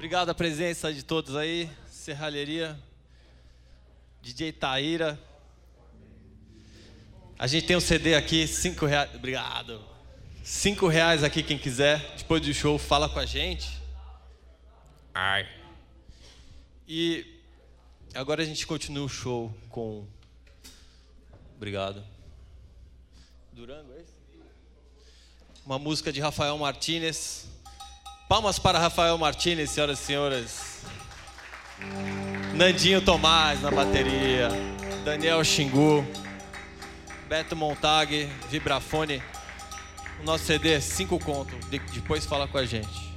Obrigado a presença de todos aí, Serralheria, DJ Taira. A gente tem um CD aqui, R$5, obrigado. R$5 aqui quem quiser, depois do show fala com a gente. Ai. E agora a gente continua o show com... Obrigado. Durango, é esse? Uma música de Rafael Martinez. Palmas para Rafael Martinez, senhoras e senhores. Nandinho Tomás na bateria. Daniel Xingu. Beto Montag, vibrafone. O nosso CD é 5 Conto. Depois fala com a gente.